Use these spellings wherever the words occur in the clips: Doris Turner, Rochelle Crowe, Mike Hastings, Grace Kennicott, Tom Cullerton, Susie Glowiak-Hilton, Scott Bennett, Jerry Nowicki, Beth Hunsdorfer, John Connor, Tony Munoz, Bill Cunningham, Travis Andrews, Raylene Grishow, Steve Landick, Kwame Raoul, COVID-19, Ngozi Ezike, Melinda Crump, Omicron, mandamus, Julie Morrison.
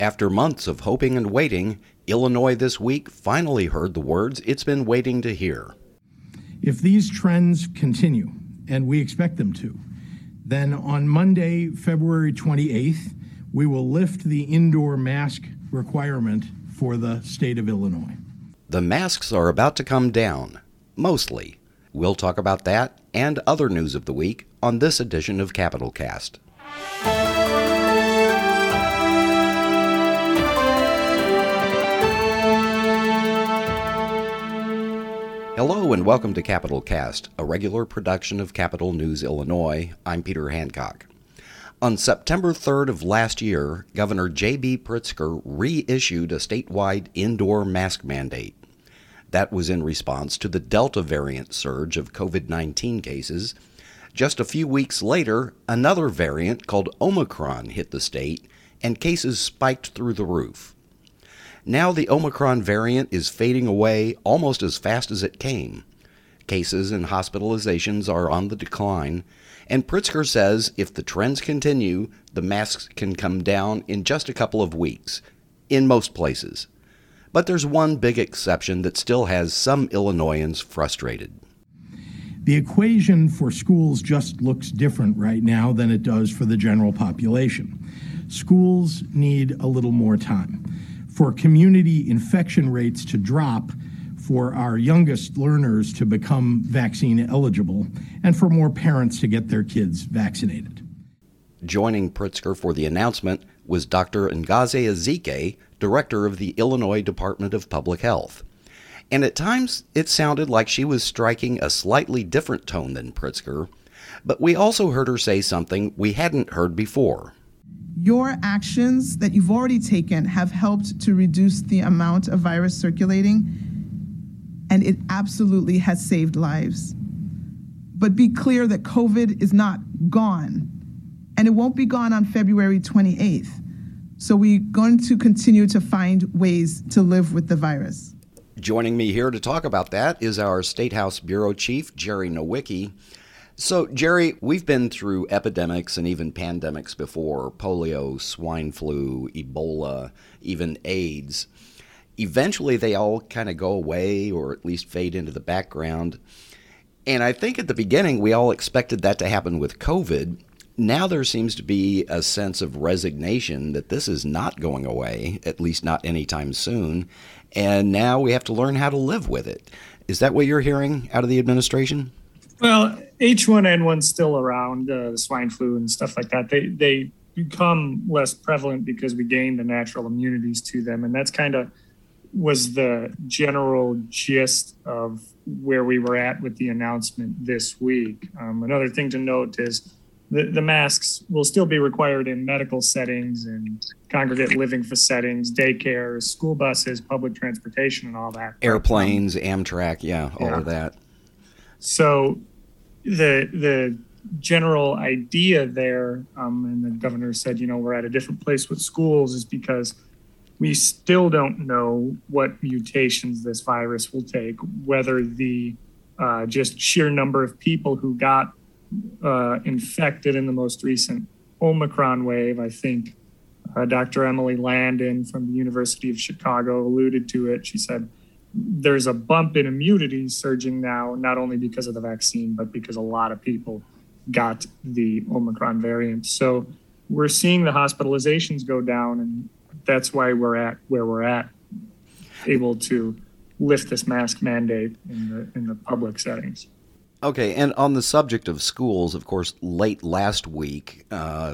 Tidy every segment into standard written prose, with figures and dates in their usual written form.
After months of hoping and waiting, Illinois this week finally heard the words it's been waiting to hear. If these trends continue, and we expect them to, then on Monday, February 28th, we will lift the indoor mask requirement for the state of Illinois. The masks are about to come down, mostly. We'll talk about that and other news of the week on this edition of Capital Cast. Hello and welcome to Capital Cast, a regular production of Capital News Illinois. I'm Peter Hancock. On September 3rd of last year, Governor J.B. Pritzker reissued a statewide indoor mask mandate. That was in response to the Delta variant surge of COVID-19 cases. Just a few weeks later, another variant called Omicron hit the state, and cases spiked through the roof. Now the Omicron variant is fading away almost as fast as it came. Cases and hospitalizations are on the decline, and Pritzker says if the trends continue, the masks can come down in just a couple of weeks, in most places. But there's one big exception that still has some Illinoisans frustrated. The equation for schools just looks different right now than it does for the general population. Schools need a little more time for community infection rates to drop, for our youngest learners to become vaccine eligible, and for more parents to get their kids vaccinated. Joining Pritzker for the announcement was Dr. Ngozi Ezike, director of the Illinois Department of Public Health. And at times, it sounded like she was striking a slightly different tone than Pritzker, but we also heard her say something we hadn't heard before. Your actions that you've already taken have helped to reduce the amount of virus circulating, and it absolutely has saved lives. But be clear that COVID is not gone, and it won't be gone on February 28th. So we're going to continue to find ways to live with the virus. Joining me here to talk about that is our State House Bureau Chief, Jerry Nowicki. So, Jerry, we've been through epidemics and even pandemics before, polio, swine flu, Ebola, even AIDS. Eventually, they all kind of go away or at least fade into the background. And I think at the beginning, we all expected that to happen with COVID. Now there seems to be a sense of resignation that this is not going away, at least not anytime soon. And now we have to learn how to live with it. Is that what you're hearing out of the administration? Well, H1N1's still around, the swine flu and stuff like that. They become less prevalent because we gain the natural immunities to them. And that's kind of was the general gist of where we were at with the announcement this week. Another thing to note is the masks will still be required in medical settings and congregate living for settings, daycares, school buses, public transportation and all that. Airplanes, Amtrak, all of that. So the general idea there, and the governor said, we're at a different place with schools, is because we still don't know what mutations this virus will take, whether the just sheer number of people who got infected in the most recent Omicron wave. I think Dr. Emily Landon from the University of Chicago alluded to it. She said, there's a bump in immunity surging now, not only because of the vaccine, but because a lot of people got the Omicron variant. So we're seeing the hospitalizations go down, and that's why we're at where we're at, able to lift this mask mandate in the public settings. Okay, and on the subject of schools, of course, late last week,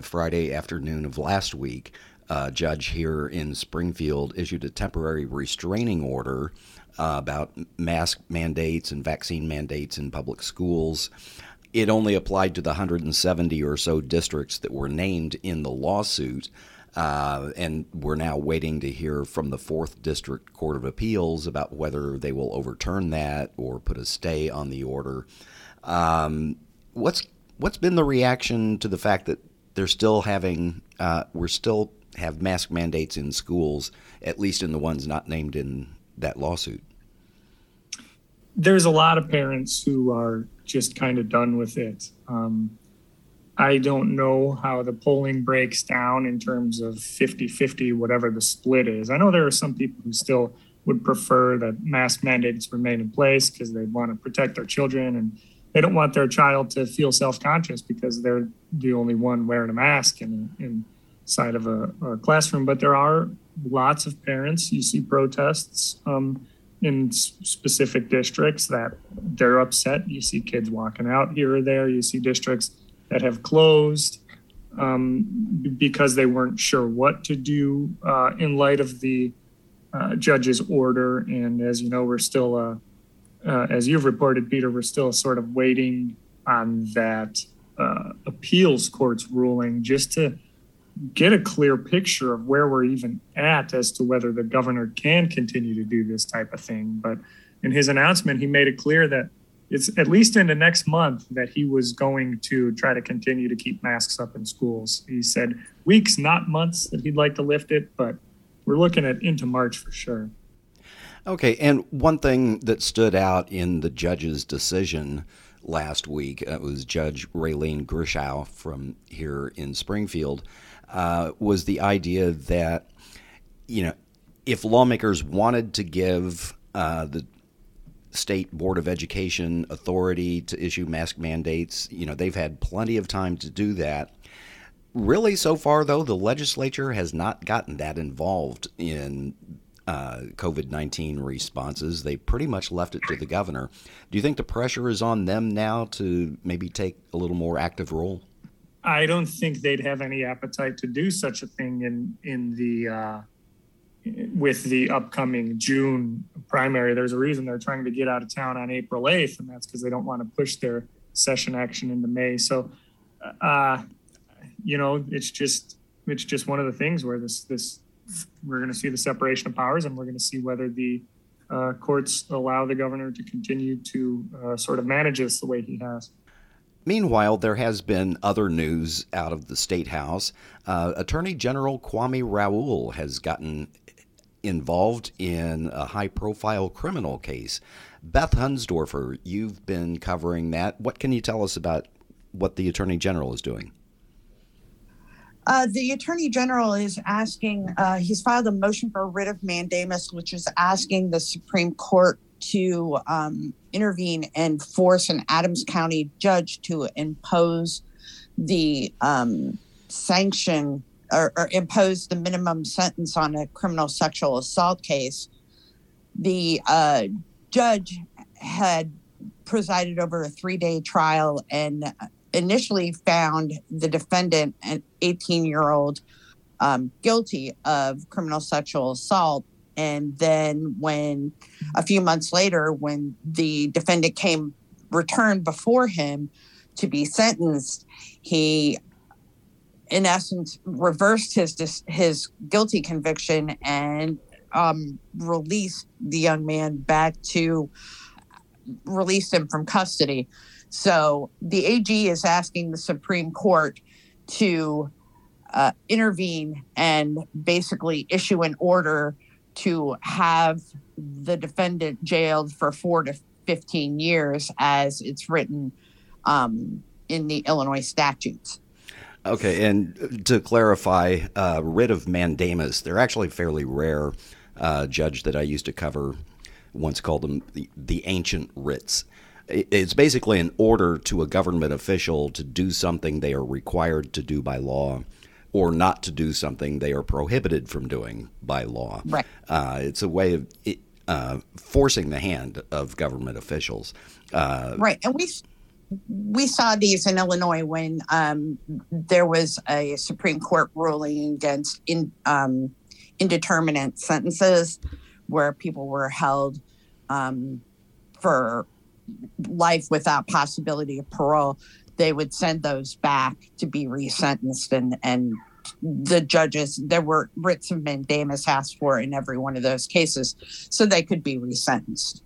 Friday afternoon of last week, a judge here in Springfield issued a temporary restraining order about mask mandates and vaccine mandates in public schools. It only applied to the 170 or so districts that were named in the lawsuit, and we're now waiting to hear from the 4th District Court of Appeals about whether they will overturn that or put a stay on the order. What's been the reaction to the fact that they're still having have mask mandates in schools, at least in the ones not named in that lawsuit? There's a lot of parents who are just kind of done with it. I don't know how the polling breaks down in terms of 50-50, whatever the split is. I know there are some people who still would prefer that mask mandates remain in place because they want to protect their children and they don't want their child to feel self-conscious because they're the only one wearing a mask inside of a classroom. But there are lots of parents. You see protests in specific districts that they're upset. You see kids walking out here or there. You see districts that have closed because they weren't sure what to do in light of the judge's order. And as you know, we're still, as you've reported, Peter, we're still sort of waiting on that appeals court's ruling just to get a clear picture of where we're even at as to whether the governor can continue to do this type of thing. But in his announcement, he made it clear that it's at least into next month that he was going to try to continue to keep masks up in schools. He said weeks, not months, that he'd like to lift it, but we're looking at into March for sure. Okay, and one thing that stood out in the judge's decision last week, it was Judge Raylene Grishow from here in Springfield, was the idea that, you know, if lawmakers wanted to give the State Board of Education authority to issue mask mandates, you know, they've had plenty of time to do that. Really, so far, though, the legislature has not gotten that involved in COVID-19 responses. They pretty much left it to the governor. Do you think the pressure is on them now to maybe take a little more active role? I don't think they'd have any appetite to do such a thing with the upcoming June primary. There's a reason they're trying to get out of town on April 8th, and that's because they don't want to push their session action into May. So, you know, it's just one of the things where this we're going to see the separation of powers, and we're going to see whether the courts allow the governor to continue to sort of manage this the way he has. Meanwhile, there has been other news out of the State House. Attorney General Kwame Raoul has gotten involved in a high-profile criminal case. Beth Hunsdorfer, you've been covering that. What can you tell us about what the Attorney General is doing? The Attorney General is asking, he's filed a motion for a writ of mandamus, which is asking the Supreme Court to intervene and force an Adams County judge to impose the sanction or impose the minimum sentence on a criminal sexual assault case. The judge had presided over a 3-day trial and initially found the defendant, an 18-year-old, guilty of criminal sexual assault. And then when a few months later, when the defendant returned before him to be sentenced, he, in essence, reversed his guilty conviction and released the young man released him from custody. So the AG is asking the Supreme Court to intervene and basically issue an order to have the defendant jailed for 4 to 15 years as it's written in the Illinois statutes. Okay, and to clarify, writ of mandamus, they're actually fairly rare. Judge that I used to cover once called them the ancient writs. It's basically an order to a government official to do something they are required to do by law, or not to do something they are prohibited from doing by law. Right. It's a way of forcing the hand of government officials. Right. And we saw these in Illinois when there was a Supreme Court ruling against indeterminate sentences where people were held for life without possibility of parole. They would send those back to be resentenced, and the judges, there were writs of mandamus asked for in every one of those cases, so they could be resentenced.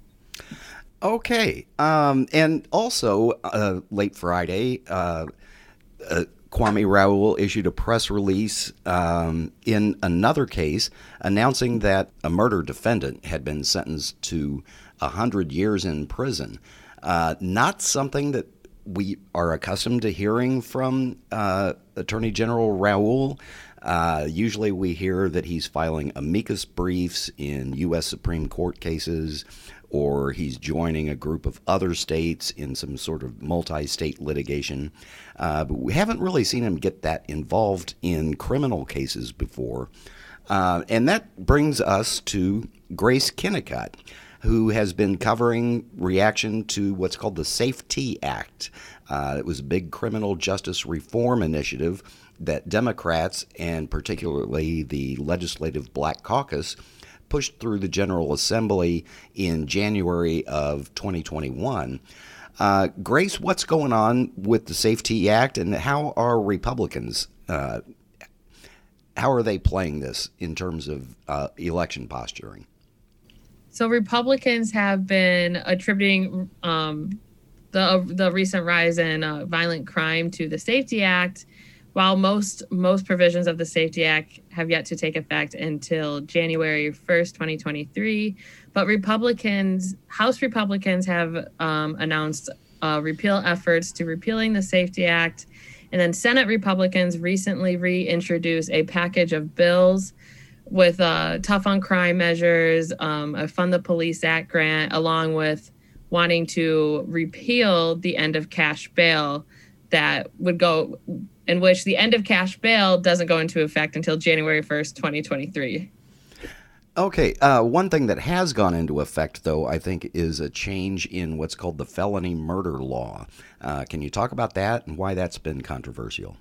Okay. And also, late Friday, Kwame Raoul issued a press release in another case announcing that a murder defendant had been sentenced to 100 years in prison. Not something that we are accustomed to hearing from Attorney General Raoul. Usually we hear that he's filing amicus briefs in U.S. Supreme Court cases, or he's joining a group of other states in some sort of multi-state litigation. But we haven't really seen him get that involved in criminal cases before. And that brings us to Grace Kennicott, who has been covering reaction to what's called the SAFE-T Act. It was a big criminal justice reform initiative that Democrats, and particularly the Legislative Black Caucus, pushed through the General Assembly in January of 2021. Grace, what's going on with the SAFE-T Act, and how are Republicans, how are they playing this in terms of election posturing? So Republicans have been attributing the recent rise in violent crime to the SAFE-T Act, while most provisions of the SAFE-T Act have yet to take effect until January 1st, 2023. But House Republicans have announced repeal efforts to repealing the SAFE-T Act. And then Senate Republicans recently reintroduced a package of bills with tough on crime measures, a Fund the Police Act grant, along with wanting to repeal the end of cash bail that would go, in which the end of cash bail doesn't go into effect until January 1st, 2023. Okay. One thing that has gone into effect, though, I think, is a change in what's called the felony murder law. Can you talk about that and why that's been controversial?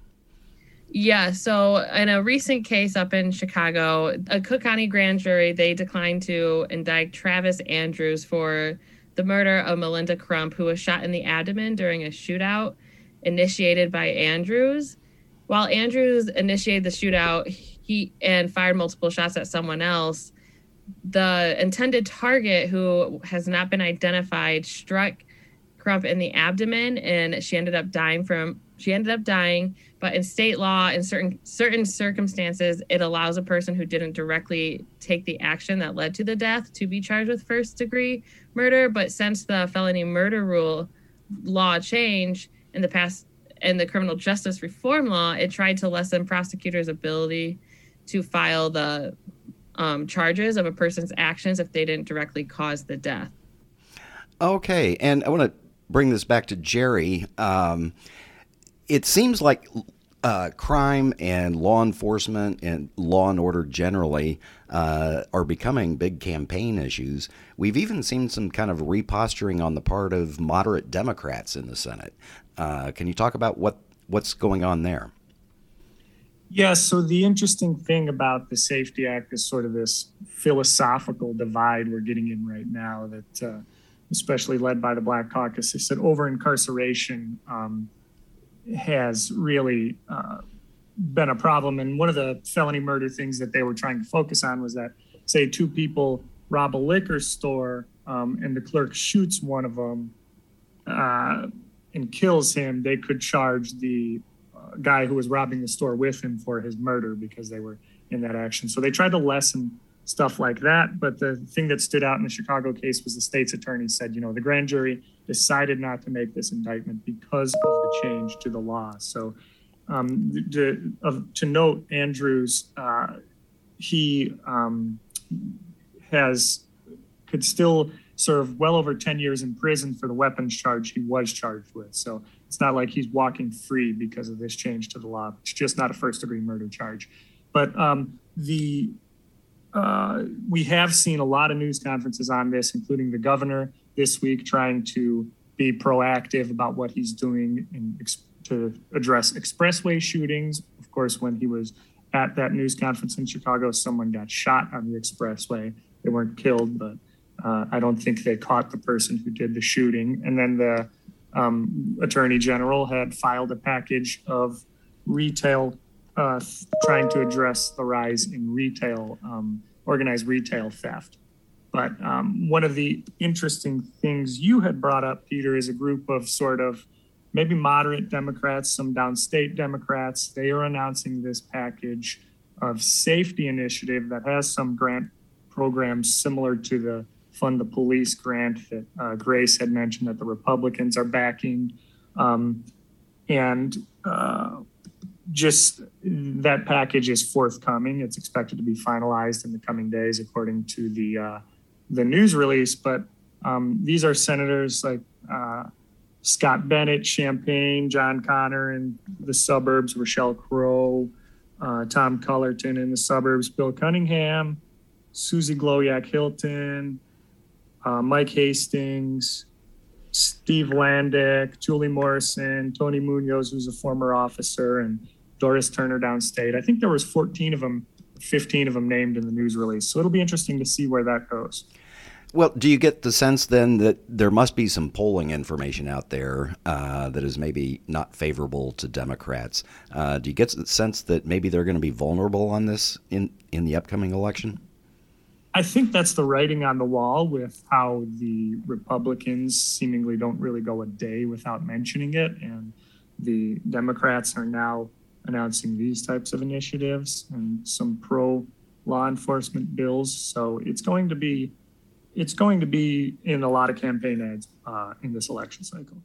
Yeah, so in a recent case up in Chicago, a Cook County grand jury, they declined to indict Travis Andrews for the murder of Melinda Crump, who was shot in the abdomen during a shootout initiated by Andrews. While Andrews initiated the shootout, he fired multiple shots at someone else. The intended target, who has not been identified, struck Crump in the abdomen, and she ended up dying but in state law, in certain circumstances, it allows a person who didn't directly take the action that led to the death to be charged with first-degree murder. But since the felony murder law change in the past and the criminal justice reform law, it tried to lessen prosecutors' ability to file the charges of a person's actions if they didn't directly cause the death. Okay, and I want to bring this back to Jerry. It seems like crime and law enforcement and law and order generally are becoming big campaign issues. We've even seen some kind of reposturing on the part of moderate Democrats in the Senate. Can you talk about what's going on there? Yeah, so the interesting thing about the SAFE-T Act is sort of this philosophical divide we're getting in right now that, especially led by the Black Caucus, they said over-incarceration has really been a problem. And one of the felony murder things that they were trying to focus on was that, say, two people rob a liquor store and the clerk shoots one of them and kills him, they could charge the guy who was robbing the store with him for his murder because they were in that action. So they tried to lessen stuff like that. But the thing that stood out in the Chicago case was the state's attorney said, the grand jury decided not to make this indictment because of the change to the law. So to note, Andrews, he could still serve well over 10 years in prison for the weapons charge he was charged with. So it's not like he's walking free because of this change to the law. It's just not a first-degree murder charge. But we have seen a lot of news conferences on this, including the governor this week, trying to be proactive about what he's doing to address expressway shootings. Of course, when he was at that news conference in Chicago, someone got shot on the expressway. They weren't killed, but I don't think they caught the person who did the shooting. And then the attorney general had filed a package of retail trying to address the rise in retail, organized retail theft. But one of the interesting things you had brought up, Peter, is a group of sort of maybe moderate Democrats, some downstate Democrats. They are announcing this package of safety initiative that has some grant programs similar to the Fund the Police grant that Grace had mentioned that the Republicans are backing. Just that package is forthcoming. It's expected to be finalized in the coming days, according to the news release. But these are senators like Scott Bennett, Champaign, John Connor in the suburbs, Rochelle Crowe, Tom Cullerton in the suburbs, Bill Cunningham, Susie Glowiak-Hilton, Mike Hastings, Steve Landick, Julie Morrison, Tony Munoz, who's a former officer, and Doris Turner downstate. I think there was 14 of them, 15 of them named in the news release. So it'll be interesting to see where that goes. Well, do you get the sense then that there must be some polling information out there that is maybe not favorable to Democrats? Do you get the sense that maybe they're going to be vulnerable on this in the upcoming election? I think that's the writing on the wall with how the Republicans seemingly don't really go a day without mentioning it. And the Democrats are now announcing these types of initiatives and some pro-law enforcement bills. So it's going to be in a lot of campaign ads in this election cycle.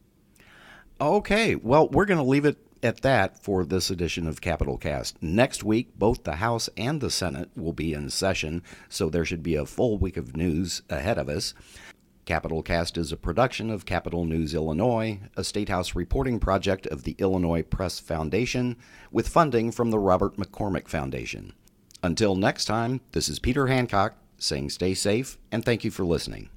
Okay, well, we're going to leave it at that for this edition of Capitol Cast. Next week, both the House and the Senate will be in session, so there should be a full week of news ahead of us. Capitol Cast is a production of Capitol News Illinois, a statehouse reporting project of the Illinois Press Foundation, with funding from the Robert McCormick Foundation. Until next time, this is Peter Hancock saying stay safe, and thank you for listening.